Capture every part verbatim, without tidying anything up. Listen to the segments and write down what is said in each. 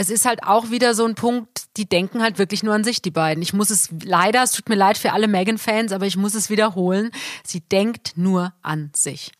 es ist halt auch wieder so ein Punkt, die denken halt wirklich nur an sich, die beiden. Ich muss es leider, es tut mir leid für alle Meghan-Fans, aber ich muss es wiederholen, sie denkt nur an sich.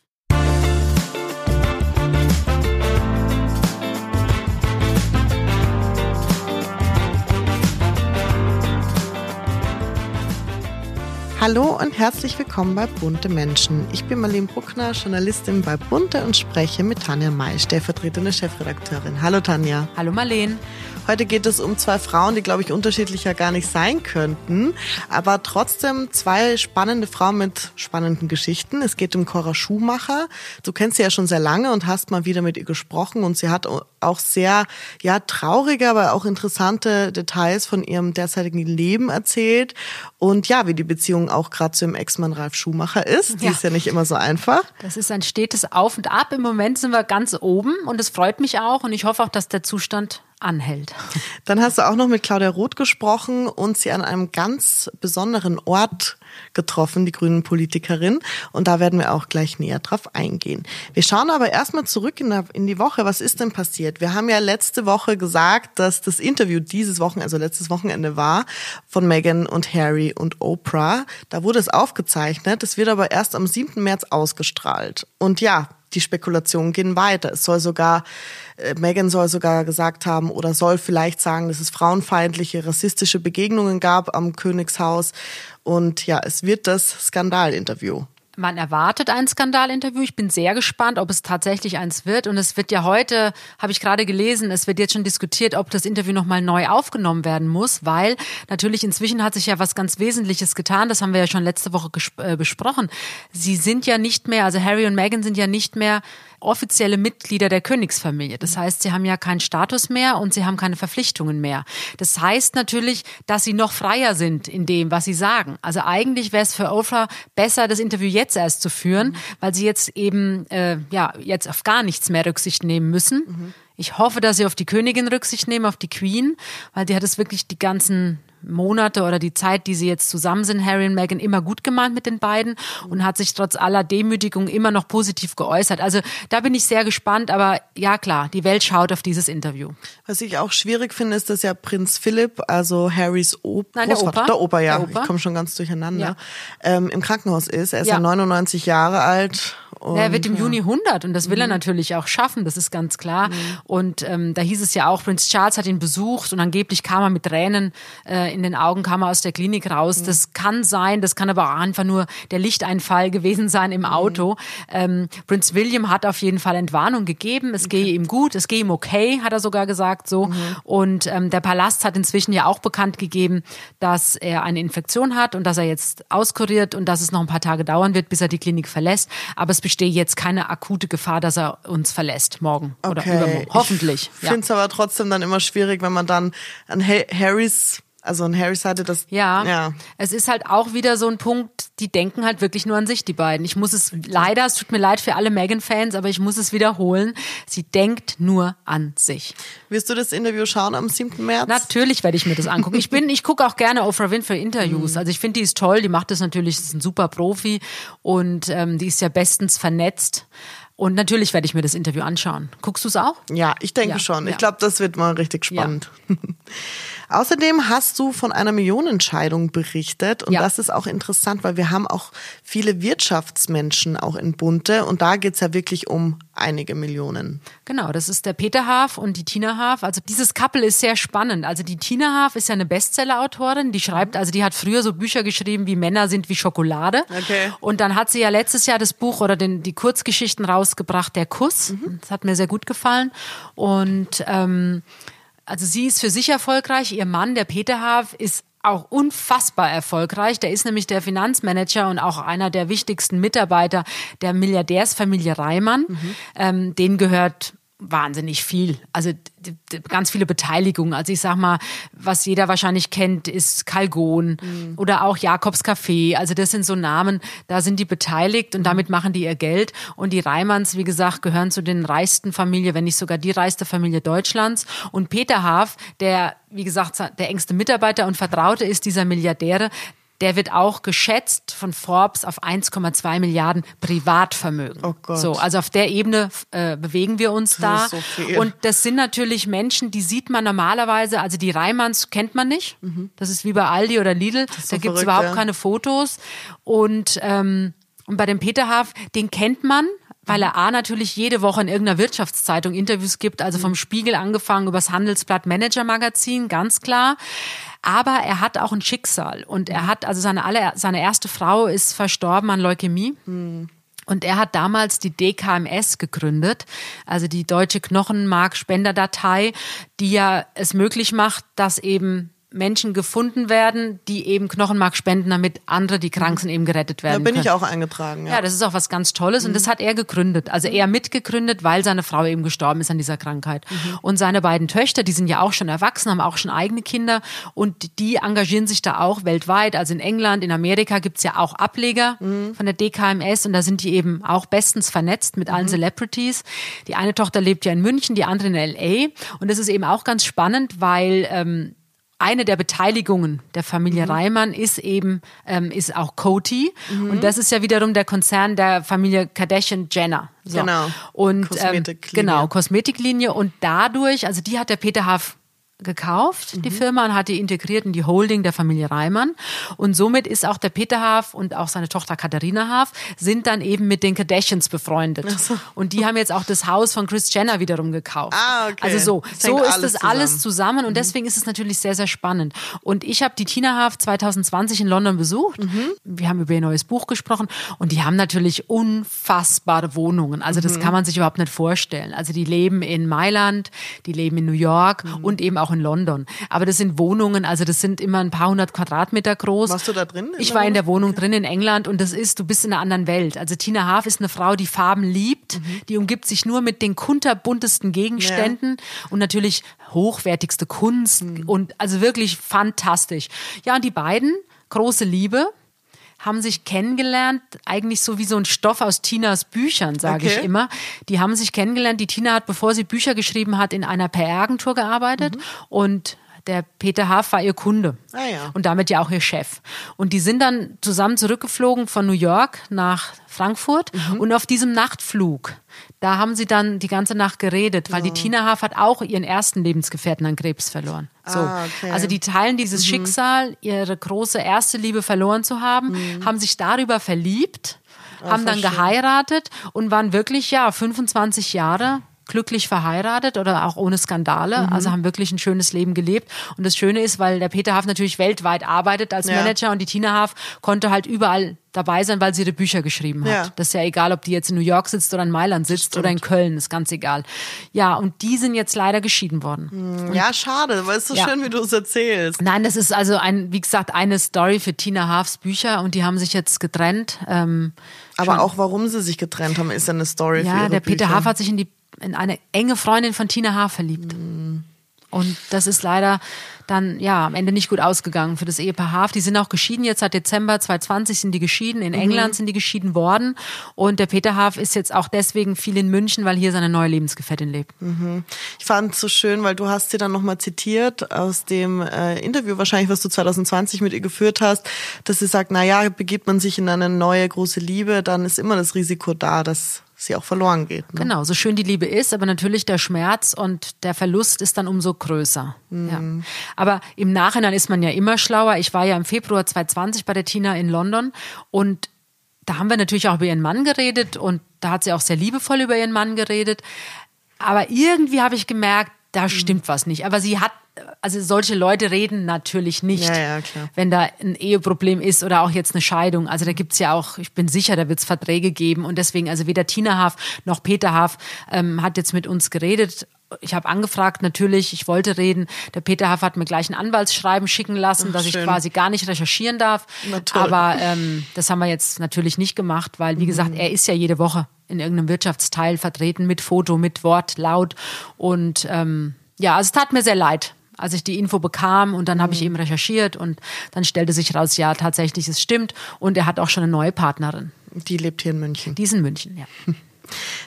Hallo und herzlich willkommen bei Bunte Menschen. Ich bin Marlene Bruckner, Journalistin bei Bunte und spreche mit Tanja May, stellvertretende Chefredakteurin. Hallo Tanja. Hallo Marlene. Heute geht es um zwei Frauen, die, glaube ich, unterschiedlicher gar nicht sein könnten, aber trotzdem zwei spannende Frauen mit spannenden Geschichten. Es geht um Cora Schumacher. Du kennst sie ja schon sehr lange und hast mal wieder mit ihr gesprochen und sie hat auch sehr ja traurige, aber auch interessante Details von ihrem derzeitigen Leben erzählt und ja, wie die Beziehung auch gerade zu dem Ex-Mann Ralf Schumacher ist. Die ja. ist ja nicht immer so einfach. Das ist ein stetes Auf und Ab. Im Moment sind wir ganz oben und es freut mich auch und ich hoffe auch, dass der Zustand anhält. Dann hast du auch noch mit Claudia Roth gesprochen und sie an einem ganz besonderen Ort getroffen, die grünen Politikerin. Und da werden wir auch gleich näher drauf eingehen. Wir schauen aber erstmal zurück in die Woche. Was ist denn passiert? Wir haben ja letzte Woche gesagt, dass das Interview dieses Wochenende, also letztes Wochenende war, von Meghan und Harry und Oprah. Da wurde es aufgezeichnet. Es wird aber erst am siebten März ausgestrahlt. Und ja, die Spekulationen gehen weiter. Es soll sogar, äh, Meghan soll sogar gesagt haben oder soll vielleicht sagen, dass es frauenfeindliche, rassistische Begegnungen gab am Königshaus. Und ja, es wird das Skandalinterview. Man erwartet ein Skandalinterview. Ich bin sehr gespannt, ob es tatsächlich eins wird. Und es wird ja heute, habe ich gerade gelesen, es wird jetzt schon diskutiert, ob das Interview nochmal neu aufgenommen werden muss, weil natürlich inzwischen hat sich ja was ganz Wesentliches getan. Das haben wir ja schon letzte Woche gesp- äh, besprochen. Sie sind ja nicht mehr, also Harry und Meghan sind ja nicht mehr offizielle Mitglieder der Königsfamilie. Das heißt, sie haben ja keinen Status mehr und sie haben keine Verpflichtungen mehr. Das heißt natürlich, dass sie noch freier sind in dem, was sie sagen. Also eigentlich wäre es für Oprah besser, das Interview jetzt erst zu führen, mhm. weil sie jetzt eben äh, ja jetzt auf gar nichts mehr Rücksicht nehmen müssen. Mhm. Ich hoffe, dass sie auf die Königin Rücksicht nehmen, auf die Queen, weil die hat es wirklich die ganzen Monate oder die Zeit, die sie jetzt zusammen sind, Harry und Meghan, immer gut gemeint mit den beiden und hat sich trotz aller Demütigung immer noch positiv geäußert. Also da bin ich sehr gespannt, aber ja klar, die Welt schaut auf dieses Interview. Was ich auch schwierig finde, ist, dass ja Prinz Philip, also Harrys Opa, Nein, der Opa, der Opa ja, der Opa. Ich komme schon ganz durcheinander, ja. ähm, im Krankenhaus ist. Er ist ja, ja neunundneunzig Jahre alt. Und er wird im ja. Juni hundert und das will mhm. er natürlich auch schaffen, das ist ganz klar. Mhm. Und ähm, da hieß es ja auch, Prinz Charles hat ihn besucht und angeblich kam er mit Tränen äh, in den Augen kam er aus der Klinik raus. Das kann sein, das kann aber auch einfach nur der Lichteinfall gewesen sein im Auto. Ähm, Prinz William hat auf jeden Fall Entwarnung gegeben. Es okay. gehe ihm gut, es gehe ihm okay, hat er sogar gesagt so. Mhm. Und ähm, der Palast hat inzwischen ja auch bekannt gegeben, dass er eine Infektion hat und dass er jetzt auskuriert und dass es noch ein paar Tage dauern wird, bis er die Klinik verlässt. Aber es besteht jetzt keine akute Gefahr, dass er uns verlässt morgen okay. oder übermorgen. Hoffentlich. Ich ja. finde es aber trotzdem dann immer schwierig, wenn man dann an Harrys Also an Harrys Seite das... Ja, ja, es ist halt auch wieder so ein Punkt, die denken halt wirklich nur an sich, die beiden. Ich muss es leider, es tut mir leid für alle Meghan-Fans, aber ich muss es wiederholen, sie denkt nur an sich. Wirst du das Interview schauen am siebten März? Natürlich werde ich mir das angucken. Ich bin, ich gucke auch gerne Oprah Winfrey Interviews. Also ich finde, die ist toll, die macht das natürlich, das ist ein super Profi und ähm, die ist ja bestens vernetzt. Und natürlich werde ich mir das Interview anschauen. Guckst du es auch? Ja, ich denke ja, schon. Ja. Ich glaube, das wird mal richtig spannend. Ja. Außerdem hast du von einer Millionenscheidung berichtet. Und ja. das ist auch interessant, weil wir haben auch viele Wirtschaftsmenschen auch in Bunte. Und da geht es ja wirklich um einige Millionen. Genau, das ist der Peter Harf und die Tina Harf. Also dieses Couple ist sehr spannend. Also die Tina Harf ist ja eine Bestseller-Autorin. Die schreibt, also die hat früher so Bücher geschrieben, wie Männer sind wie Schokolade. Okay. Und dann hat sie ja letztes Jahr das Buch oder den, die Kurzgeschichten raus gebracht, der Kuss. Mhm. Das hat mir sehr gut gefallen. Und ähm, also sie ist für sich erfolgreich. Ihr Mann, der Peter Harf, ist auch unfassbar erfolgreich. Der ist nämlich der Finanzmanager und auch einer der wichtigsten Mitarbeiter der Milliardärsfamilie Reimann. Mhm. Ähm, denen gehört wahnsinnig viel. Also ganz viele Beteiligungen. Also ich sag mal, was jeder wahrscheinlich kennt, ist Calgon mhm. oder auch Jakobs Café. Also das sind so Namen, da sind die beteiligt und damit machen die ihr Geld. Und die Reimanns, wie gesagt, gehören zu den reichsten Familien, wenn nicht sogar die reichste Familie Deutschlands. Und Peter Harf, der, wie gesagt, der engste Mitarbeiter und Vertraute ist dieser Milliardäre, der wird auch geschätzt von Forbes auf eins Komma zwei Milliarden Privatvermögen. Oh Gott. So, also auf der Ebene äh, bewegen wir uns das da. Ist so viel. Und das sind natürlich Menschen, die sieht man normalerweise, also die Reimanns kennt man nicht. Mhm. Das ist wie bei Aldi oder Lidl, so da gibt es überhaupt ja. keine Fotos. Und, ähm, und bei dem Peter Harf, den kennt man, weil er A natürlich jede Woche in irgendeiner Wirtschaftszeitung Interviews gibt, also vom Spiegel angefangen übers Handelsblatt Manager Magazin, ganz klar. Aber er hat auch ein Schicksal und er hat, also seine, aller, seine erste Frau ist verstorben an Leukämie. Mhm. Und er hat damals die D K M S gegründet, also die Deutsche Knochenmarkspenderdatei, die ja es möglich macht, dass eben Menschen gefunden werden, die eben Knochenmark spenden, damit andere, die krank sind, eben gerettet werden können. Da bin ich auch eingetragen. Ja. ja, das ist auch was ganz Tolles und mhm. das hat er gegründet. Also er mitgegründet, weil seine Frau eben gestorben ist an dieser Krankheit. Mhm. Und seine beiden Töchter, die sind ja auch schon erwachsen, haben auch schon eigene Kinder und die engagieren sich da auch weltweit. Also in England, in Amerika gibt's ja auch Ableger mhm. von der D K M S und da sind die eben auch bestens vernetzt mit allen mhm. Celebrities. Die eine Tochter lebt ja in München, die andere in L A und das ist eben auch ganz spannend, weil ähm, eine der Beteiligungen der Familie mhm. Reimann ist eben, ähm, ist auch Coty. Mhm. Und das ist ja wiederum der Konzern der Familie Kardashian Jenner. So. Genau. Und, Kosmetiklinie. Ähm, genau, Kosmetiklinie. Und dadurch, also die hat der Peter Harf gekauft, mhm. die Firma, und hat die integriert in die Holding der Familie Reimann. Und somit ist auch der Peter Harf und auch seine Tochter Katharina Harf sind dann eben mit den Kardashians befreundet. Ach so. Und die haben jetzt auch das Haus von Kris Jenner wiederum gekauft. Ah, okay. Also so, so ist das alles zusammen und mhm. deswegen ist es natürlich sehr, sehr spannend. Und ich habe die Tina Harf zwanzig zwanzig in London besucht. Mhm. Wir haben über ihr neues Buch gesprochen und die haben natürlich unfassbare Wohnungen. Also das mhm. kann man sich überhaupt nicht vorstellen. Also die leben in Mailand, die leben in New York mhm. und eben auch in London. Aber das sind Wohnungen, also das sind immer ein paar hundert Quadratmeter groß. Warst du da drin? Ich war in der Wohnung drin in England und das ist, du bist in einer anderen Welt. Also Tina Harf ist eine Frau, die Farben liebt, mhm. die umgibt sich nur mit den kunterbuntesten Gegenständen ja. und natürlich hochwertigste Kunst mhm. und also wirklich fantastisch. Ja, und die beiden, große Liebe, haben sich kennengelernt, eigentlich so wie so ein Stoff aus Tinas Büchern, sage okay. ich immer. Die haben sich kennengelernt. Die Tina hat, bevor sie Bücher geschrieben hat, in einer P R-Agentur gearbeitet mhm. und der Peter Harf war ihr Kunde ah, ja. und damit ja auch ihr Chef. Und die sind dann zusammen zurückgeflogen von New York nach Frankfurt mhm. und auf diesem Nachtflug, da haben sie dann die ganze Nacht geredet, weil ja. die Tina Harf hat auch ihren ersten Lebensgefährten an Krebs verloren. So. Ah, okay. Also die teilen dieses mhm. Schicksal, ihre große erste Liebe verloren zu haben, mhm. haben sich darüber verliebt, oh, haben dann geheiratet und waren wirklich ja fünfundzwanzig Jahre glücklich verheiratet oder auch ohne Skandale, mhm. also haben wirklich ein schönes Leben gelebt. Und das Schöne ist, weil der Peter Harf natürlich weltweit arbeitet als ja. Manager und die Tina Harf konnte halt überall dabei sein, weil sie ihre Bücher geschrieben hat. Ja. Das ist ja egal, ob die jetzt in New York sitzt oder in Mailand sitzt Stimmt. oder in Köln, ist ganz egal. Ja, und die sind jetzt leider geschieden worden. Ja, schade, weil es so ja. schön, wie du es erzählst. Nein, das ist also, ein, wie gesagt, eine Story für Tina Harfs Bücher und die haben sich jetzt getrennt. Ähm, Aber schon. auch, warum sie sich getrennt haben, ist ja eine Story ja, für ihre Ja, der Peter Bücher. Harf hat sich in die in eine enge Freundin von Tina Harf verliebt. Mm. Und das ist leider dann, ja, am Ende nicht gut ausgegangen für das Ehepaar Harf. Die sind auch geschieden jetzt, seit Dezember zwanzig zwanzig sind die geschieden. In mhm. England sind die geschieden worden. Und der Peter Harf ist jetzt auch deswegen viel in München, weil hier seine neue Lebensgefährtin lebt. Mhm. Ich fand es so schön, weil du hast sie dann nochmal zitiert aus dem äh, Interview wahrscheinlich, was du zwanzig zwanzig mit ihr geführt hast, dass sie sagt, naja, begibt man sich in eine neue große Liebe, dann ist immer das Risiko da, dass sie auch verloren geht. Ne? Genau, so schön die Liebe ist, aber natürlich der Schmerz und der Verlust ist dann umso größer. Mhm. Ja. Aber im Nachhinein ist man ja immer schlauer. Ich war ja im Februar zwanzig zwanzig bei der Tina in London und da haben wir natürlich auch über ihren Mann geredet und da hat sie auch sehr liebevoll über ihren Mann geredet. Aber irgendwie habe ich gemerkt, da stimmt mhm. was nicht. Aber sie hat, also solche Leute reden natürlich nicht, ja, ja, klar. wenn da ein Eheproblem ist oder auch jetzt eine Scheidung. Also da gibt's ja auch, ich bin sicher, da wird's Verträge geben und deswegen, also weder Tina Harf noch Peter Harf ähm, hat jetzt mit uns geredet. Ich habe angefragt, natürlich, ich wollte reden. Der Peter Harf hat mir gleich ein Anwaltsschreiben schicken lassen, Ach, dass schön. ich quasi gar nicht recherchieren darf. Aber ähm, das haben wir jetzt natürlich nicht gemacht, weil, wie mhm. gesagt, er ist ja jede Woche in irgendeinem Wirtschaftsteil vertreten, mit Foto, mit Wort, laut. Und ähm, ja, also es tat mir sehr leid, als ich die Info bekam und dann habe ich eben recherchiert und dann stellte sich raus, ja, tatsächlich, es stimmt. Und er hat auch schon eine neue Partnerin. Die lebt hier in München. Die ist in München, ja.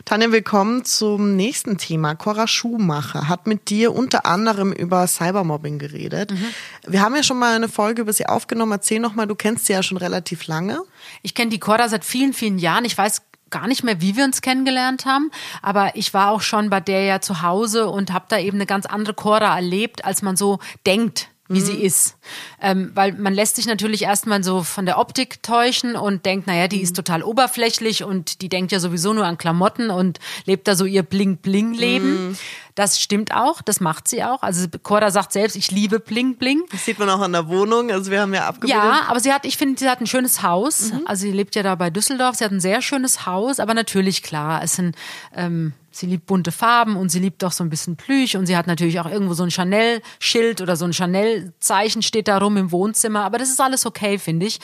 Tanja, willkommen zum nächsten Thema. Cora Schumacher hat mit dir unter anderem über Cybermobbing geredet. Mhm. Wir haben ja schon mal eine Folge über sie aufgenommen. Erzähl nochmal, du kennst sie ja schon relativ lange. Ich kenne die Cora seit vielen, vielen Jahren. Ich weiß gar nicht mehr, wie wir uns kennengelernt haben, aber ich war auch schon bei der ja zu Hause und habe da eben eine ganz andere Cora erlebt, als man so denkt, wie mhm. sie ist. Ähm, weil man lässt sich natürlich erstmal so von der Optik täuschen und denkt, naja, die mhm. ist total oberflächlich und die denkt ja sowieso nur an Klamotten und lebt da so ihr Bling-Bling-Leben. Mhm. Das stimmt auch, das macht sie auch. Also Cora sagt selbst, ich liebe Bling-Bling. Das sieht man auch an der Wohnung, also wir haben ja abgebildet. Ja, aber sie hat, ich finde, sie hat ein schönes Haus. Mhm. Also sie lebt ja da bei Düsseldorf, sie hat ein sehr schönes Haus, aber natürlich, klar, es sind... Ähm, Sie liebt bunte Farben und sie liebt auch so ein bisschen Plüsch und sie hat natürlich auch irgendwo so ein Chanel-Schild oder so ein Chanel-Zeichen steht da rum im Wohnzimmer. Aber das ist alles okay, finde ich.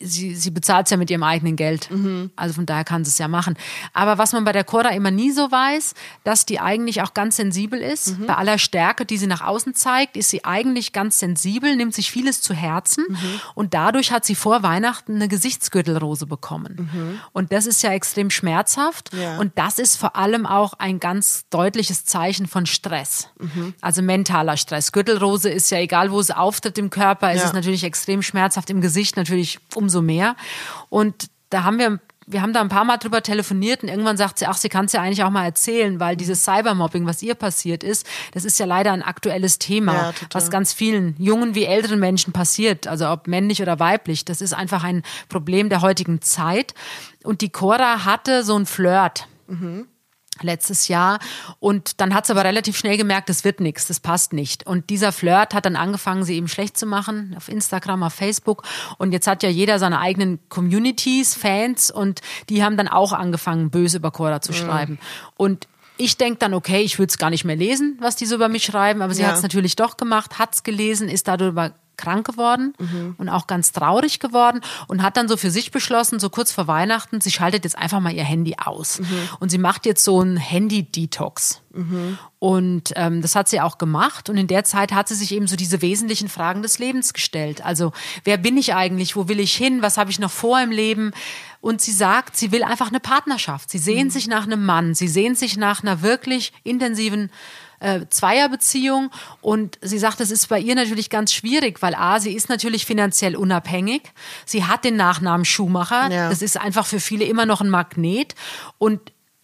Mhm. Sie, sie bezahlt es ja mit ihrem eigenen Geld. Mhm. Also von daher kann sie es ja machen. Aber was man bei der Cora immer nie so weiß, dass die eigentlich auch ganz sensibel ist. Mhm. Bei aller Stärke, die sie nach außen zeigt, ist sie eigentlich ganz sensibel, nimmt sich vieles zu Herzen. Mhm. Und dadurch hat sie vor Weihnachten eine Gesichtsgürtelrose bekommen. Mhm. Und das ist ja extrem schmerzhaft. Ja. Und das ist vor allem auch ein ganz deutliches Zeichen von Stress. Mhm. Also mentaler Stress. Gürtelrose ist ja, egal wo es auftritt im Körper, ja. ist es natürlich extrem schmerzhaft, im Gesicht natürlich umso mehr. Und da haben wir Wir haben da ein paar Mal drüber telefoniert und irgendwann sagt sie, ach, sie kann es ja eigentlich auch mal erzählen, weil dieses Cybermobbing, was ihr passiert ist, das ist ja leider ein aktuelles Thema, ja, was ganz vielen jungen wie älteren Menschen passiert, also ob männlich oder weiblich. Das ist einfach ein Problem der heutigen Zeit. Und die Cora hatte so einen Flirt. Mhm. letztes Jahr. Und dann hat sie aber relativ schnell gemerkt, das wird nichts, das passt nicht. Und dieser Flirt hat dann angefangen, sie eben schlecht zu machen, auf Instagram, auf Facebook. Und jetzt hat ja jeder seine eigenen Communities, Fans, und die haben dann auch angefangen, böse über Cora zu schreiben. Ja. Und ich denke dann, okay, ich würde es gar nicht mehr lesen, was die so über mich schreiben, aber sie ja. hat es natürlich doch gemacht, hat es gelesen, ist darüber krank geworden mhm. und auch ganz traurig geworden und hat dann so für sich beschlossen, so kurz vor Weihnachten, sie schaltet jetzt einfach mal ihr Handy aus. Mhm. Und sie macht jetzt so einen Handy-Detox. Mhm. Und ähm, das hat sie auch gemacht. Und in der Zeit hat sie sich eben so diese wesentlichen Fragen des Lebens gestellt. Also, wer bin ich eigentlich? Wo will ich hin? Was habe ich noch vor im Leben? Und sie sagt, sie will einfach eine Partnerschaft. Sie sehnt mhm. sich nach einem Mann. Sie sehnt sich nach einer wirklich intensiven Zweierbeziehung und sie sagt, das ist bei ihr natürlich ganz schwierig, weil A, sie ist natürlich finanziell unabhängig, sie hat den Nachnamen Schumacher, ja. das ist einfach für viele immer noch ein Magnet und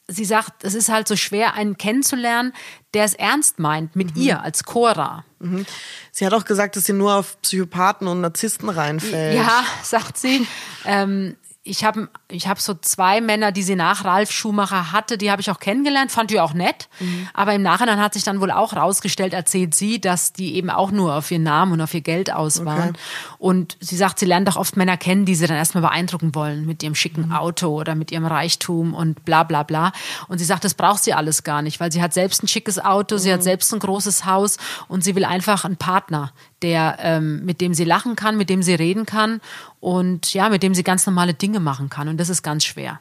sie sagt, es ist halt so schwer, einen kennenzulernen, der es ernst meint mit mhm. ihr als Cora. Mhm. Sie hat auch gesagt, dass sie nur auf Psychopathen und Narzissten reinfällt. Ja, sagt sie. ähm, Ich habe ich hab so zwei Männer, die sie nach Ralf Schumacher hatte, die habe ich auch kennengelernt, fand die auch nett. Mhm. Aber im Nachhinein hat sich dann wohl auch rausgestellt, erzählt sie, dass die eben auch nur auf ihren Namen und auf ihr Geld aus waren. Okay. Und sie sagt, sie lernt auch oft Männer kennen, die sie dann erstmal beeindrucken wollen mit ihrem schicken mhm. Auto oder mit ihrem Reichtum und bla bla bla. Und sie sagt, das braucht sie alles gar nicht, weil sie hat selbst ein schickes Auto, mhm. sie hat selbst ein großes Haus und sie will einfach einen Partner, der ähm, mit dem sie lachen kann, mit dem sie reden kann und ja, mit dem sie ganz normale Dinge machen kann. Und das ist ganz schwer.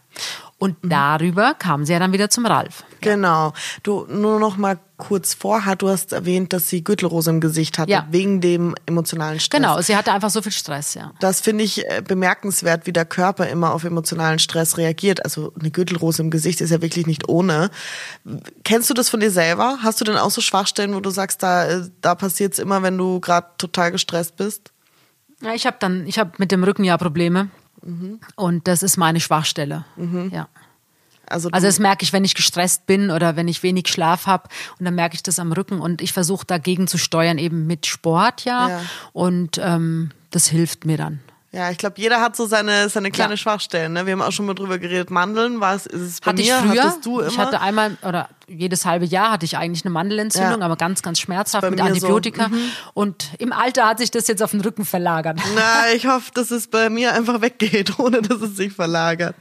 Und mhm. darüber kamen sie ja dann wieder zum Ralf. Genau. Du, nur noch mal kurz vorher, du hast erwähnt, dass sie Gürtelrose im Gesicht hatte, ja. wegen dem emotionalen Stress. Genau, sie hatte einfach so viel Stress, ja. Das finde ich bemerkenswert, wie der Körper immer auf emotionalen Stress reagiert. Also eine Gürtelrose im Gesicht ist ja wirklich nicht ohne. Kennst du das von dir selber? Hast du denn auch so Schwachstellen, wo du sagst, da, da passiert es immer, wenn du gerade total gestresst bist? Ja, ich habe dann, ich habe mit dem Rücken ja Probleme. Mhm. Und das ist meine Schwachstelle, mhm. ja. Also, also das merke ich, wenn ich gestresst bin oder wenn ich wenig Schlaf habe und dann merke ich das am Rücken und ich versuche dagegen zu steuern, eben mit Sport, ja, ja. und ähm, das hilft mir dann. Ja, ich glaube, jeder hat so seine, seine kleine ja. Schwachstellen, ne? Wir haben auch schon mal drüber geredet, Mandeln, war es, ist es bei Hatte mir, ich früher, hattest du immer? Ich hatte einmal, oder jedes halbe Jahr hatte ich eigentlich eine Mandelentzündung, ja. aber ganz, ganz schmerzhaft mit Antibiotika. So. Mhm. Und im Alter hat sich das jetzt auf den Rücken verlagert. Na, ich hoffe, dass es bei mir einfach weggeht, ohne dass es sich verlagert.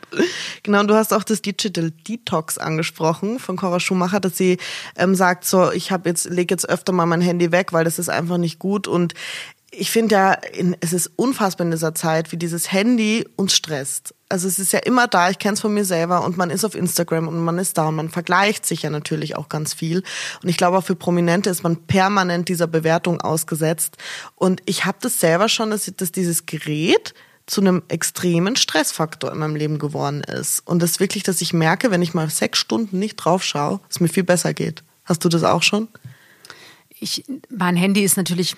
Genau, und du hast auch das Digital Detox angesprochen von Cora Schumacher, dass sie ähm, sagt, so, ich habe jetzt, lege jetzt öfter mal mein Handy weg, weil das ist einfach nicht gut. Und ich finde ja, in, es ist unfassbar in dieser Zeit, wie dieses Handy uns stresst. Also es ist ja immer da, ich kenne es von mir selber und man ist auf Instagram und man ist da und man vergleicht sich ja natürlich auch ganz viel. Und ich glaube auch für Prominente ist man permanent dieser Bewertung ausgesetzt. Und ich habe das selber schon, dass, dass dieses Gerät zu einem extremen Stressfaktor in meinem Leben geworden ist. Und das ist wirklich, dass ich merke, wenn ich mal sechs Stunden nicht drauf schaue, dass es mir viel besser geht. Hast du das auch schon? Ich, mein Handy ist natürlich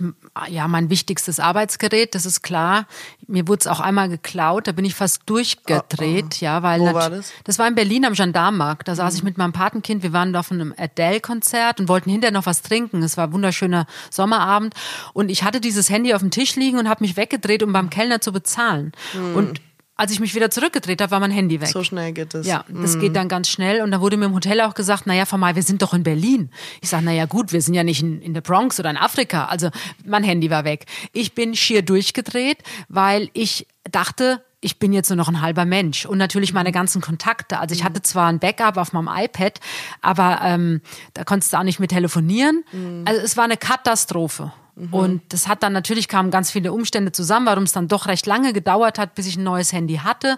ja mein wichtigstes Arbeitsgerät, das ist klar. Mir wurde es auch einmal geklaut, da bin ich fast durchgedreht. Oh, oh. Ja, weil Wo nat- war das? Das war in Berlin am Gendarmenmarkt. Da saß mhm. ich mit meinem Patenkind, wir waren da auf einem Adele-Konzert und wollten hinterher noch was trinken. Es war ein wunderschöner Sommerabend und ich hatte dieses Handy auf dem Tisch liegen und habe mich weggedreht, um beim Kellner zu bezahlen. Mhm. Und als ich mich wieder zurückgedreht habe, war mein Handy weg. So schnell geht das. Ja, das mhm. geht dann ganz schnell. Und da wurde mir im Hotel auch gesagt, naja, Frau May, wir sind doch in Berlin. Ich sage, naja gut, wir sind ja nicht in, in der Bronx oder in Afrika. Also mein Handy war weg. Ich bin schier durchgedreht, weil ich dachte, ich bin jetzt nur noch ein halber Mensch. Und natürlich meine ganzen Kontakte. Also ich hatte zwar ein Backup auf meinem iPad, aber ähm, da konntest du auch nicht mit telefonieren. Mhm. Also es war eine Katastrophe. Und das hat dann natürlich, kamen ganz viele Umstände zusammen, warum es dann doch recht lange gedauert hat, bis ich ein neues Handy hatte.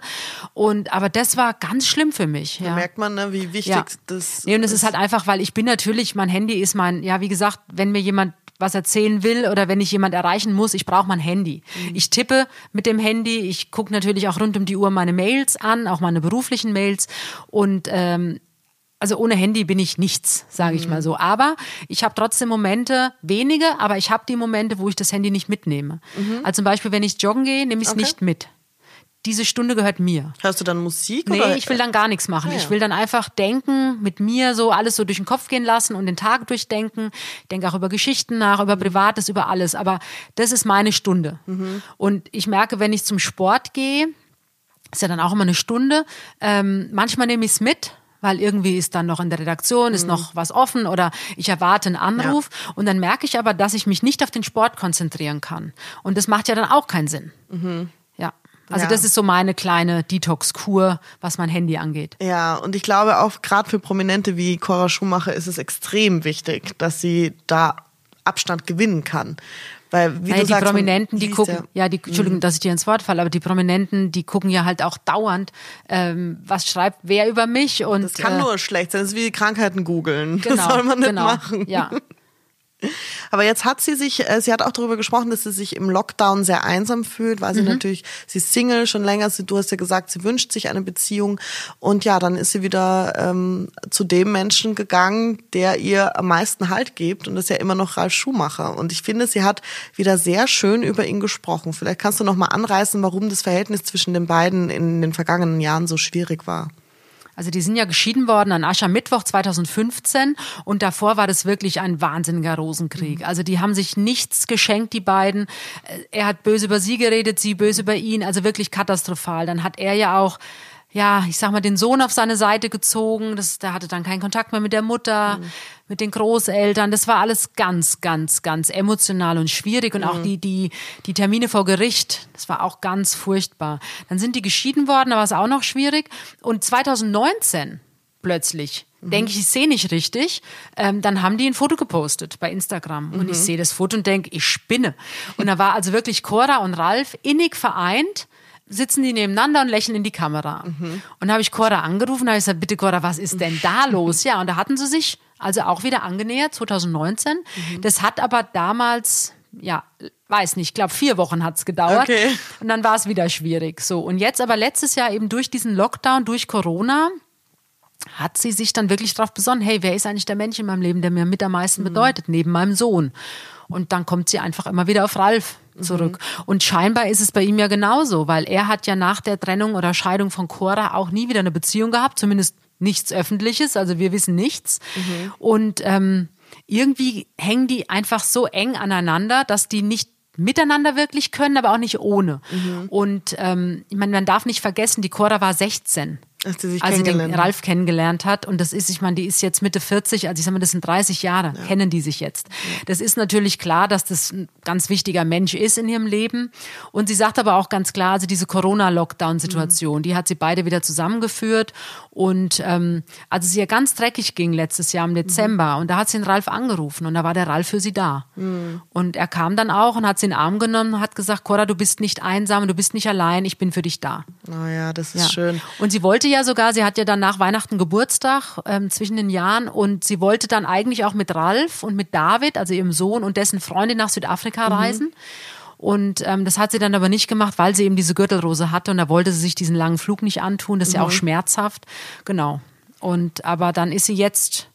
Und aber das war ganz schlimm für mich. Ja. Da merkt man, ne, wie wichtig ja. das nee, und es ist halt einfach, weil ich bin natürlich, mein Handy ist mein, ja wie gesagt, wenn mir jemand was erzählen will oder wenn ich jemand erreichen muss, ich brauche mein Handy. Mhm. Ich tippe mit dem Handy, ich gucke natürlich auch rund um die Uhr meine Mails an, auch meine beruflichen Mails und ähm, also ohne Handy bin ich nichts, sage ich mal so. Aber ich habe trotzdem Momente, wenige, aber ich habe die Momente, wo ich das Handy nicht mitnehme. Mhm. Also zum Beispiel, wenn ich joggen gehe, nehme ich es okay. nicht mit. Diese Stunde gehört mir. Hörst du dann Musik? Nee, oder? Ich will dann gar nichts machen. Ah, ja. Ich will dann einfach denken, mit mir so alles so durch den Kopf gehen lassen und den Tag durchdenken. Ich denke auch über Geschichten nach, über Privates, über alles. Aber das ist meine Stunde. Mhm. Und ich merke, wenn ich zum Sport gehe, ist ja dann auch immer eine Stunde, ähm, manchmal nehme ich es mit, weil irgendwie ist dann noch in der Redaktion, ist noch was offen oder ich erwarte einen Anruf. Ja. Und dann merke ich aber, dass ich mich nicht auf den Sport konzentrieren kann. Und das macht ja dann auch keinen Sinn. Mhm. Ja, also ja. das ist so meine kleine Detox-Kur, was mein Handy angeht. Ja, und ich glaube auch gerade für Prominente wie Cora Schumacher ist es extrem wichtig, dass sie da Abstand gewinnen kann. Weil, wie naja, du die sagst, Prominenten, die gucken, ja, ja die, Entschuldigung, mhm. dass ich dir ins Wort falle, aber die Prominenten, die gucken ja halt auch dauernd, ähm, was schreibt wer über mich und. Das kann äh, nur schlecht sein, das ist wie Krankheiten googeln. Genau, das soll man nicht genau, machen. Ja. Aber jetzt hat sie sich, äh, sie hat auch darüber gesprochen, dass sie sich im Lockdown sehr einsam fühlt, weil sie mhm. natürlich, sie ist Single schon länger, sie, du hast ja gesagt, sie wünscht sich eine Beziehung und ja, dann ist sie wieder ähm, zu dem Menschen gegangen, der ihr am meisten Halt gibt und das ist ja immer noch Ralf Schumacher und ich finde, sie hat wieder sehr schön über ihn gesprochen. Vielleicht kannst du nochmal anreißen, warum das Verhältnis zwischen den beiden in den vergangenen Jahren so schwierig war. Also die sind ja geschieden worden an Aschermittwoch zweitausendfünfzehn und davor war das wirklich ein wahnsinniger Rosenkrieg. Also die haben sich nichts geschenkt, die beiden. Er hat böse über sie geredet, sie böse über ihn, also wirklich katastrophal. Dann hat er ja auch, ja, ich sag mal, den Sohn auf seine Seite gezogen. Das, der hatte dann keinen Kontakt mehr mit der Mutter, mhm. mit den Großeltern. Das war alles ganz, ganz, ganz emotional und schwierig. Und mhm. auch die, die, die Termine vor Gericht, das war auch ganz furchtbar. Dann sind die geschieden worden, da war es auch noch schwierig. Und zweitausendneunzehn plötzlich mhm. denke ich, ich sehe nicht richtig. Ähm, dann haben die ein Foto gepostet bei Instagram. Mhm. Und ich sehe das Foto und denke, ich spinne. Und da war also wirklich Cora und Ralf innig vereint. Sitzen die nebeneinander und lächeln in die Kamera. Mhm. Und da habe ich Cora angerufen, da habe ich gesagt, bitte Cora, was ist denn da los? Ja, und da hatten sie sich also auch wieder angenähert, zweitausendneunzehn. Mhm. Das hat aber damals, ja, weiß nicht, ich glaube vier Wochen hat es gedauert. Okay. Und dann war es wieder schwierig. So, und jetzt aber letztes Jahr eben durch diesen Lockdown, durch Corona, hat sie sich dann wirklich drauf besonnen, hey, wer ist eigentlich der Mensch in meinem Leben, der mir mit am meisten mhm. bedeutet, neben meinem Sohn? Und dann kommt sie einfach immer wieder auf Ralf zurück. Mhm. Und scheinbar ist es bei ihm ja genauso, weil er hat ja nach der Trennung oder Scheidung von Cora auch nie wieder eine Beziehung gehabt, zumindest nichts Öffentliches, also wir wissen nichts. Mhm. Und ähm, irgendwie hängen die einfach so eng aneinander, dass die nicht miteinander wirklich können, aber auch nicht ohne. Mhm. Und ähm, ich meine, man darf nicht vergessen, die Cora war sechzehn. Als sie sich also den Ralf kennengelernt hat und das ist, ich meine, die ist jetzt Mitte vierzig, also ich sag mal, das sind dreißig Jahre, ja. kennen die sich jetzt. Ja. Das ist natürlich klar, dass das ein ganz wichtiger Mensch ist in ihrem Leben und sie sagt aber auch ganz klar, also diese Corona-Lockdown-Situation, mhm. die hat sie beide wieder zusammengeführt und ähm, als es ihr ganz dreckig ging letztes Jahr im Dezember mhm. und da hat sie den Ralf angerufen und da war der Ralf für sie da mhm. und er kam dann auch und hat sie in den Arm genommen und hat gesagt, Cora, du bist nicht einsam, du bist nicht allein, ich bin für dich da. Oh ja, das ist ja. schön. Und sie wollte ja sogar, sie hat ja dann nach Weihnachten Geburtstag ähm, zwischen den Jahren und sie wollte dann eigentlich auch mit Ralf und mit David, also ihrem Sohn und dessen Freundin nach Südafrika reisen. Mhm. Und ähm, das hat sie dann aber nicht gemacht, weil sie eben diese Gürtelrose hatte und da wollte sie sich diesen langen Flug nicht antun. Das ist mhm. ja auch schmerzhaft. Genau. Und aber dann ist sie jetzt,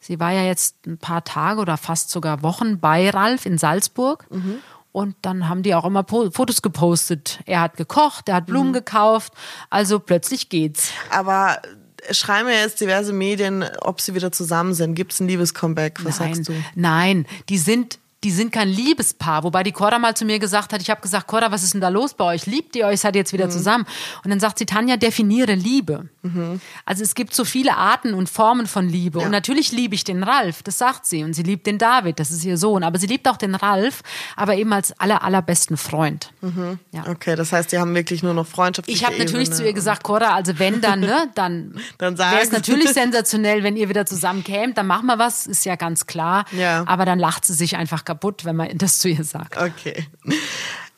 sie war ja jetzt ein paar Tage oder fast sogar Wochen bei Ralf in Salzburg. Mhm. Und dann haben die auch immer Fotos gepostet. Er hat gekocht, er hat Blumen mhm. gekauft. Also plötzlich geht's. Aber schreiben ja jetzt diverse Medien, ob sie wieder zusammen sind. Gibt es ein Liebescomeback? Was Nein. sagst du? Nein, die sind... Die sind kein Liebespaar, wobei die Cora mal zu mir gesagt hat, ich habe gesagt, Cora, was ist denn da los bei euch? Liebt ihr euch? Seid ihr jetzt wieder mhm. zusammen? Und dann sagt sie, Tanja, definiere Liebe. Mhm. Also es gibt so viele Arten und Formen von Liebe. Ja. Und natürlich liebe ich den Ralf, das sagt sie. Und sie liebt den David, das ist ihr Sohn. Aber sie liebt auch den Ralf, aber eben als aller, allerbesten Freund. Mhm. Ja. Okay, das heißt, die haben wirklich nur noch freundschaftliche Ich habe natürlich Ebene. Zu ihr gesagt, Cora, also wenn dann, ne, dann, dann wäre es natürlich sensationell, wenn ihr wieder zusammenkämt, dann machen wir was, ist ja ganz klar. Ja. Aber dann lacht sie sich einfach kaputt, wenn man das zu ihr sagt. Okay.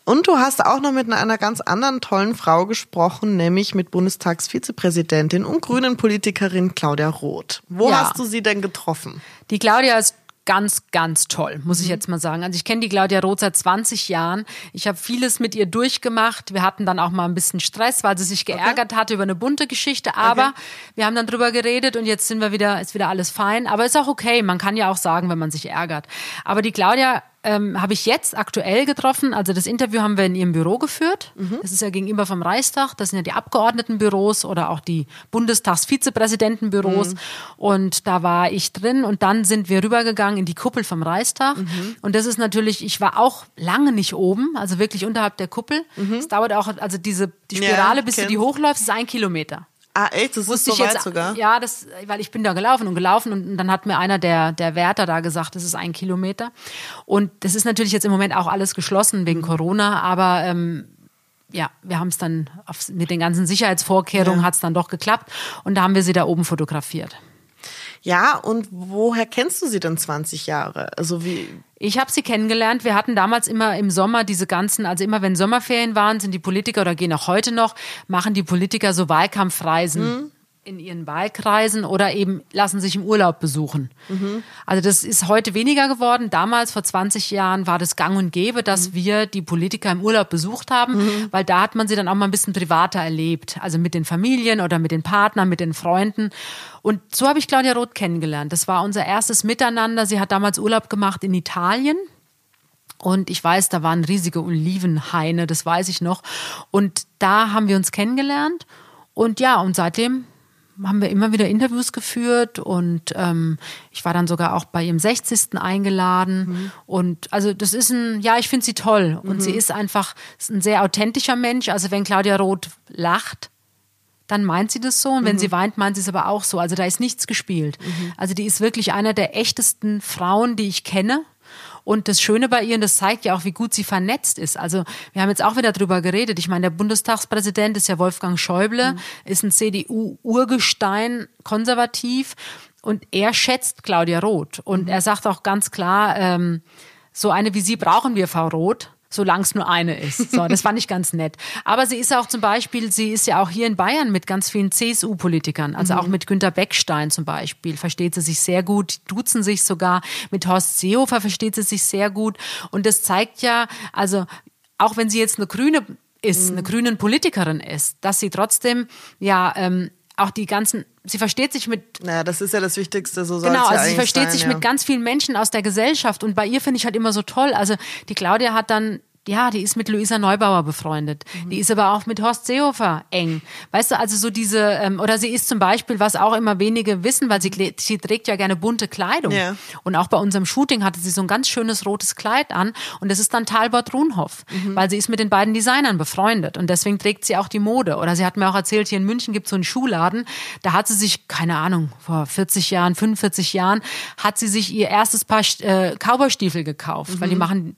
Und du hast auch noch mit einer ganz anderen tollen Frau gesprochen, nämlich mit Bundestagsvizepräsidentin und grünen Politikerin Claudia Roth. Wo ja. hast du sie denn getroffen? Die Claudia ist ganz, ganz toll, muss ich jetzt mal sagen. Also ich kenne die Claudia Roth seit zwanzig Jahren. Ich habe vieles mit ihr durchgemacht. Wir hatten dann auch mal ein bisschen Stress, weil sie sich geärgert okay. hatte über eine bunte Geschichte. Aber okay. wir haben dann drüber geredet und jetzt sind wir wieder, ist wieder alles fein. Aber ist auch okay. Man kann ja auch sagen, wenn man sich ärgert. Aber die Claudia ähm, habe ich jetzt aktuell getroffen. Also das Interview haben wir in ihrem Büro geführt. Mhm. Das ist ja gegenüber vom Reichstag. Das sind ja die Abgeordnetenbüros oder auch die Bundestagsvizepräsidentenbüros. Mhm. Und da war ich drin und dann sind wir rübergegangen in die Kuppel vom Reichstag. Mhm. Und das ist natürlich, ich war auch lange nicht oben, also wirklich unterhalb der Kuppel. Mhm. Es dauert auch, also diese die Spirale, ja, bis du die hochläufst, ist ein Kilometer. Ah, echt? Das Wusste ist so ich weit jetzt, sogar? Ja, das, weil ich bin da gelaufen und gelaufen und dann hat mir einer der, der Wärter da gesagt, das ist ein Kilometer. Und das ist natürlich jetzt im Moment auch alles geschlossen wegen Corona, aber ähm, ja, wir haben es dann auf, mit den ganzen Sicherheitsvorkehrungen ja. hat es dann doch geklappt und da haben wir sie da oben fotografiert. Ja, und woher kennst du sie denn zwanzig Jahre? Also wie... Ich habe sie kennengelernt. Wir hatten damals immer im Sommer diese ganzen, also immer wenn Sommerferien waren, sind die Politiker oder gehen auch heute noch, machen die Politiker so Wahlkampfreisen. Mhm. in ihren Wahlkreisen oder eben lassen sich im Urlaub besuchen. Mhm. Also das ist heute weniger geworden. Damals, vor zwanzig Jahren, war das gang und gäbe, dass mhm. wir die Politiker im Urlaub besucht haben, mhm. weil da hat man sie dann auch mal ein bisschen privater erlebt. Also mit den Familien oder mit den Partnern, mit den Freunden. Und so habe ich Claudia Roth kennengelernt. Das war unser erstes Miteinander. Sie hat damals Urlaub gemacht in Italien. Und ich weiß, da waren riesige Olivenhaine, das weiß ich noch. Und da haben wir uns kennengelernt. Und ja, und seitdem haben wir immer wieder Interviews geführt und ähm, ich war dann sogar auch bei ihrem sechzigsten eingeladen mhm. und also das ist ein, ja, ich finde sie toll und mhm. sie ist einfach ist ein sehr authentischer Mensch, also wenn Claudia Roth lacht, dann meint sie das so und wenn mhm. sie weint, meint sie es aber auch so, also da ist nichts gespielt, mhm. also die ist wirklich einer der echtesten Frauen, die ich kenne. Und das Schöne bei ihr, und das zeigt ja auch, wie gut sie vernetzt ist. Also wir haben jetzt auch wieder drüber geredet. Ich meine, der Bundestagspräsident ist ja Wolfgang Schäuble, mhm. ist ein C D U-Urgestein, konservativ. Und er schätzt Claudia Roth. Und mhm. er sagt auch ganz klar, ähm, so eine wie sie brauchen wir, Frau Roth, solange es nur eine ist. So, das fand ich ganz nett. Aber sie ist auch zum Beispiel, sie ist ja auch hier in Bayern mit ganz vielen C S U-Politikern, also mhm. auch mit Günter Beckstein zum Beispiel, versteht sie sich sehr gut, duzen sich sogar, mit Horst Seehofer versteht sie sich sehr gut und das zeigt ja, also auch wenn sie jetzt eine Grüne ist, mhm. eine grünen Politikerin ist, dass sie trotzdem ja ähm, auch die ganzen, sie versteht sich mit... Naja, das ist ja das Wichtigste, so soll es ja eigentlich sein. Genau, also sie versteht sich mit ganz vielen Menschen aus der Gesellschaft und bei ihr finde ich halt immer so toll, also die Claudia hat dann, ja, die ist mit Luisa Neubauer befreundet, mhm. die ist aber auch mit Horst Seehofer eng, weißt du, also so diese, ähm, oder sie ist zum Beispiel, was auch immer wenige wissen, weil sie, sie trägt ja gerne bunte Kleidung ja. und auch bei unserem Shooting hatte sie so ein ganz schönes rotes Kleid an und das ist dann Talbot Runhoff, mhm. weil sie ist mit den beiden Designern befreundet und deswegen trägt sie auch die Mode oder sie hat mir auch erzählt, hier in München gibt es so einen Schuhladen, da hat sie sich, keine Ahnung, vor vierzig Jahren, fünfundvierzig Jahren, hat sie sich ihr erstes Paar äh, Cowboystiefel gekauft, mhm. weil die machen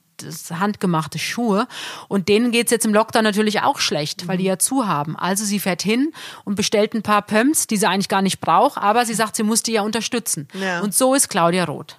handgemachte Schuhe und denen geht es jetzt im Lockdown natürlich auch schlecht, mhm. weil die ja zu haben. Also sie fährt hin und bestellt ein paar Pumps, die sie eigentlich gar nicht braucht, aber sie sagt, sie muss die ja unterstützen. Ja. Und so ist Claudia Roth.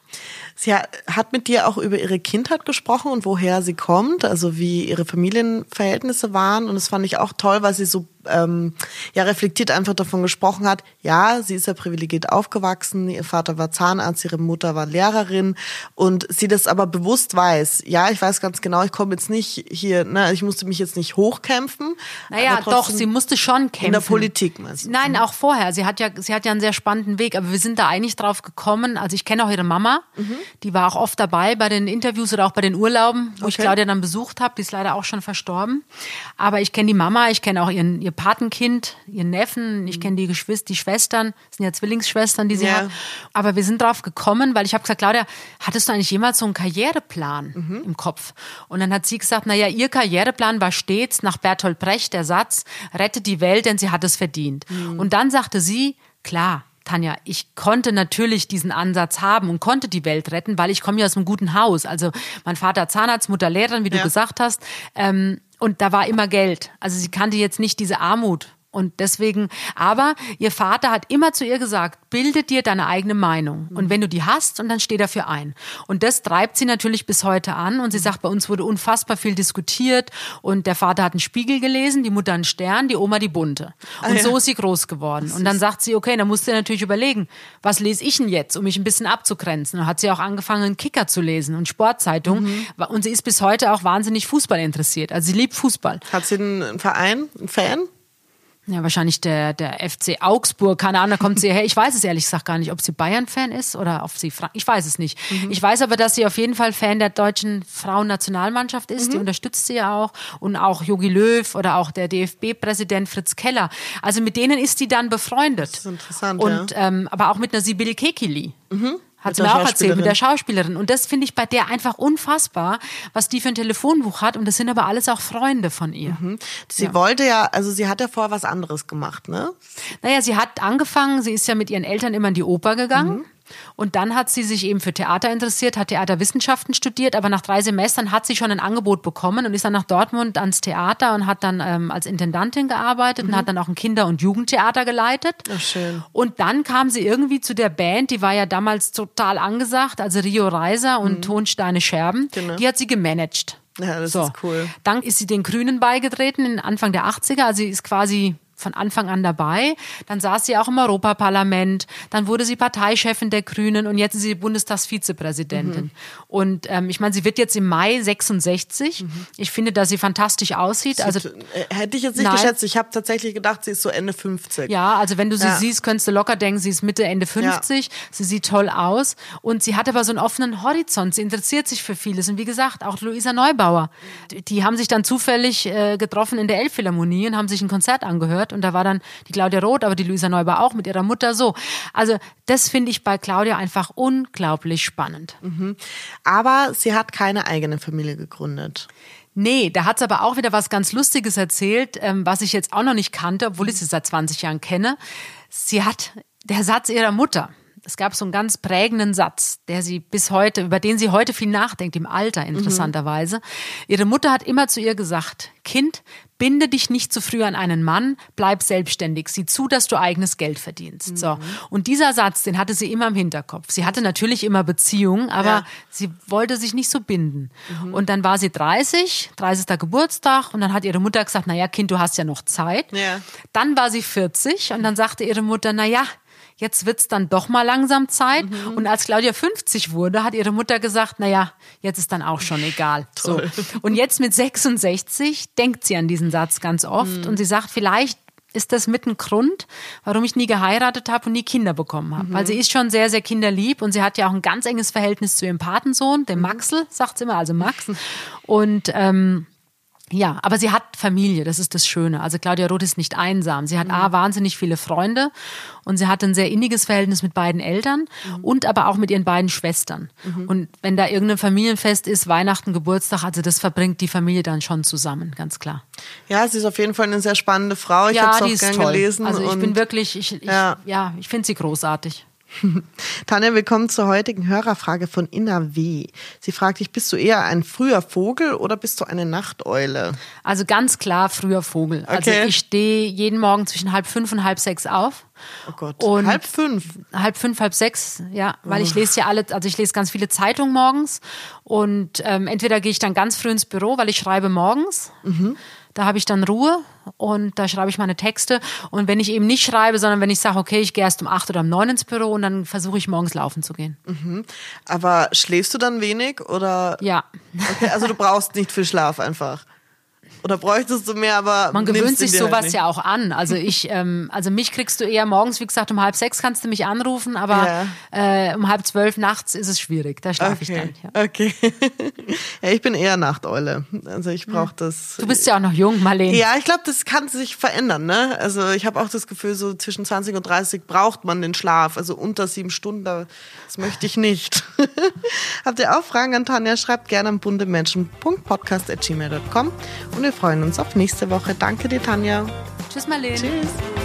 Sie hat mit dir auch über ihre Kindheit gesprochen und woher sie kommt, also wie ihre Familienverhältnisse waren und das fand ich auch toll, weil sie so ähm, ja reflektiert einfach davon gesprochen hat, ja, sie ist ja privilegiert aufgewachsen, ihr Vater war Zahnarzt, ihre Mutter war Lehrerin und sie das aber bewusst weiß, ja, ich weiß ganz genau, ich komme jetzt nicht hier, ne, ich musste mich jetzt nicht hochkämpfen. Naja, doch, sie musste schon kämpfen. In der Politik, meinst du? Nein, auch vorher, sie hat ja, sie hat ja einen sehr spannenden Weg, aber wir sind da eigentlich drauf gekommen, also ich kenne auch ihre Mama, mhm. die war auch oft dabei bei den Interviews oder auch bei den Urlauben, wo okay. ich Claudia dann besucht habe, die ist leider auch schon verstorben, aber ich kenne die Mama, ich kenne auch ihren, ihr Patenkind, ihren Neffen, ich kenne die Geschwister, die Schwestern, das sind ja Zwillingsschwestern, die sie ja. hat, aber wir sind drauf gekommen, weil ich habe gesagt, Claudia, hattest du eigentlich jemals so einen Karriereplan mhm. im Kopf? Und dann hat sie gesagt, naja, ihr Karriereplan war stets nach Bertolt Brecht der Satz, rette die Welt, denn sie hat es verdient. Mhm. Und dann sagte sie, klar, Tanja, ich konnte natürlich diesen Ansatz haben und konnte die Welt retten, weil ich komme ja aus einem guten Haus. Also mein Vater Zahnarzt, Mutter Lehrerin, wie du ja. gesagt hast. Ähm, und da war immer Geld. Also sie kannte jetzt nicht diese Armut. Und deswegen, aber ihr Vater hat immer zu ihr gesagt, bilde dir deine eigene Meinung. Und wenn du die hast, und dann steh dafür ein. Und das treibt sie natürlich bis heute an. Und sie sagt, bei uns wurde unfassbar viel diskutiert. Und der Vater hat einen Spiegel gelesen, die Mutter einen Stern, die Oma die Bunte. Und ah, ja. so ist sie groß geworden. Und dann sagt sie, okay, dann musst du dir natürlich überlegen, was lese ich denn jetzt, um mich ein bisschen abzugrenzen. Und hat sie auch angefangen, Kicker zu lesen und Sportzeitung. Mhm. Und sie ist bis heute auch wahnsinnig Fußball interessiert. Also sie liebt Fußball. Hat sie einen Verein, einen Fan? Ja, wahrscheinlich der, der F C Augsburg, keine Ahnung, da kommt sie her. Ich weiß es ehrlich gesagt gar nicht, ob sie Bayern-Fan ist oder ob sie Frank. Ich weiß es nicht. Mhm. Ich weiß aber, dass sie auf jeden Fall Fan der deutschen Frauennationalmannschaft ist. Mhm. Die unterstützt sie ja auch. Und auch Jogi Löw oder auch der D F B-Präsident Fritz Keller. Also mit denen ist die dann befreundet. Das ist interessant, und, ja. Ähm, aber auch mit einer Sibylle Kekilli. Mhm. Hat sie mir auch erzählt, mit der Schauspielerin. Und das finde ich bei der einfach unfassbar, was die für ein Telefonbuch hat. Und das sind aber alles auch Freunde von ihr. Mhm. Sie ja. wollte ja, also sie hat ja vorher was anderes gemacht, ne? Naja, sie hat angefangen, sie ist ja mit ihren Eltern immer in die Oper gegangen. Mhm. Und dann hat sie sich eben für Theater interessiert, hat Theaterwissenschaften studiert, aber nach drei Semestern hat sie schon ein Angebot bekommen und ist dann nach Dortmund ans Theater und hat dann ähm, als Intendantin gearbeitet mhm. und hat dann auch ein Kinder- und Jugendtheater geleitet. Ach, schön. Und dann kam sie irgendwie zu der Band, die war ja damals total angesagt, also Rio Reiser und mhm. Tonsteine Scherben, genau. die hat sie gemanagt. Ja, das so. ist cool. Dann ist sie den Grünen beigetreten, Anfang der achtziger, also sie ist quasi von Anfang an dabei, dann saß sie auch im Europaparlament, dann wurde sie Parteichefin der Grünen und jetzt ist sie Bundestagsvizepräsidentin. Mhm. Und ähm, ich meine, sie wird jetzt im Mai sechsundsechzig. Mhm. Ich finde, dass sie fantastisch aussieht. Sie also, hätte ich jetzt nicht nein. geschätzt. Ich habe tatsächlich gedacht, sie ist so Ende fünfzig. Ja, also wenn du sie ja. siehst, könntest du locker denken, sie ist Mitte, Ende fünfzig. Ja. Sie sieht toll aus und sie hat aber so einen offenen Horizont. Sie interessiert sich für vieles. Und wie gesagt, auch Luisa Neubauer. Die haben sich dann zufällig äh, getroffen in der Elbphilharmonie und haben sich ein Konzert angehört. Und da war dann die Claudia Roth, aber die Luisa Neubauer auch mit ihrer Mutter so. Also das finde ich bei Claudia einfach unglaublich spannend. Mhm. Aber sie hat keine eigene Familie gegründet. Nee, da hat's aber auch wieder was ganz Lustiges erzählt, ähm, was ich jetzt auch noch nicht kannte, obwohl ich sie seit zwanzig Jahren kenne. Sie hat der Satz ihrer Mutter. Es gab so einen ganz prägenden Satz, der sie bis heute, über den sie heute viel nachdenkt, im Alter interessanterweise. Mhm. Ihre Mutter hat immer zu ihr gesagt, Kind, binde dich nicht zu früh an einen Mann, bleib selbstständig, sieh zu, dass du eigenes Geld verdienst. Mhm. So. Und dieser Satz, den hatte sie immer im Hinterkopf. Sie hatte natürlich immer Beziehungen, aber ja. sie wollte sich nicht so binden. Mhm. Und dann war sie dreißig, dreißigster Geburtstag und dann hat ihre Mutter gesagt, naja Kind, du hast ja noch Zeit. Ja. Dann war sie vierzig und dann sagte ihre Mutter, naja, jetzt wird's dann doch mal langsam Zeit. Mhm. Und als Claudia fünfzig wurde, hat ihre Mutter gesagt, naja, jetzt ist dann auch schon egal. So. Und jetzt mit sechsundsechzig denkt sie an diesen Satz ganz oft. Mhm. Und sie sagt, vielleicht ist das mit ein Grund, warum ich nie geheiratet habe und nie Kinder bekommen habe. Mhm. Weil sie ist schon sehr, sehr kinderlieb und sie hat ja auch ein ganz enges Verhältnis zu ihrem Patensohn, dem Maxel, sagt sie immer, also Max. Und ähm, ja, aber sie hat Familie, das ist das Schöne. Also Claudia Roth ist nicht einsam. Sie hat mhm. A, wahnsinnig viele Freunde und sie hat ein sehr inniges Verhältnis mit beiden Eltern mhm. und aber auch mit ihren beiden Schwestern. Mhm. Und wenn da irgendein Familienfest ist, Weihnachten, Geburtstag, also das verbringt die Familie dann schon zusammen, ganz klar. Ja, sie ist auf jeden Fall eine sehr spannende Frau. Ich ja, habe es auch gern toll. gelesen. Also ich bin wirklich, ich, ich, ja. ja, ich finde sie großartig. Tanja, willkommen zur heutigen Hörerfrage von Inna W. Sie fragt dich, bist du eher ein früher Vogel oder bist du eine Nachteule? Also ganz klar früher Vogel. Okay. Also ich stehe jeden Morgen zwischen halb fünf und halb sechs auf. Oh Gott, und halb fünf? Halb fünf, halb sechs, ja, weil ich lese ja alle, also ich lese ganz viele Zeitungen morgens und ähm, entweder gehe ich dann ganz früh ins Büro, weil ich schreibe morgens. Mhm. Da habe ich dann Ruhe und da schreibe ich meine Texte. Und wenn ich eben nicht schreibe, sondern wenn ich sage, okay, ich gehe erst um acht oder um neun ins Büro und dann versuche ich morgens laufen zu gehen. Mhm. Aber schläfst du dann wenig oder? Ja. Okay, also du brauchst nicht viel Schlaf einfach. Oder bräuchtest du mehr, aber man gewöhnt sich sowas halt ja auch an. Also ich, ähm, also mich kriegst du eher morgens, wie gesagt, um halb sechs kannst du mich anrufen, aber ja. äh, um halb zwölf nachts ist es schwierig. Da schlafe okay. ich dann. Ja. Okay. Ja, ich bin eher Nachteule. Also ich brauche mhm. das. Du bist ja auch noch jung, Marlene. Ja, ich glaube, das kann sich verändern, ne? Also ich habe auch das Gefühl, so zwischen zwanzig und dreißig braucht man den Schlaf. Also unter sieben Stunden, das möchte ich nicht. Habt ihr auch Fragen an Tanja? Schreibt gerne an bunte menschen punkt podcast at gmail punkt com und wir freuen uns auf nächste Woche. Danke dir, Tanja. Tschüss, Marlene. Tschüss.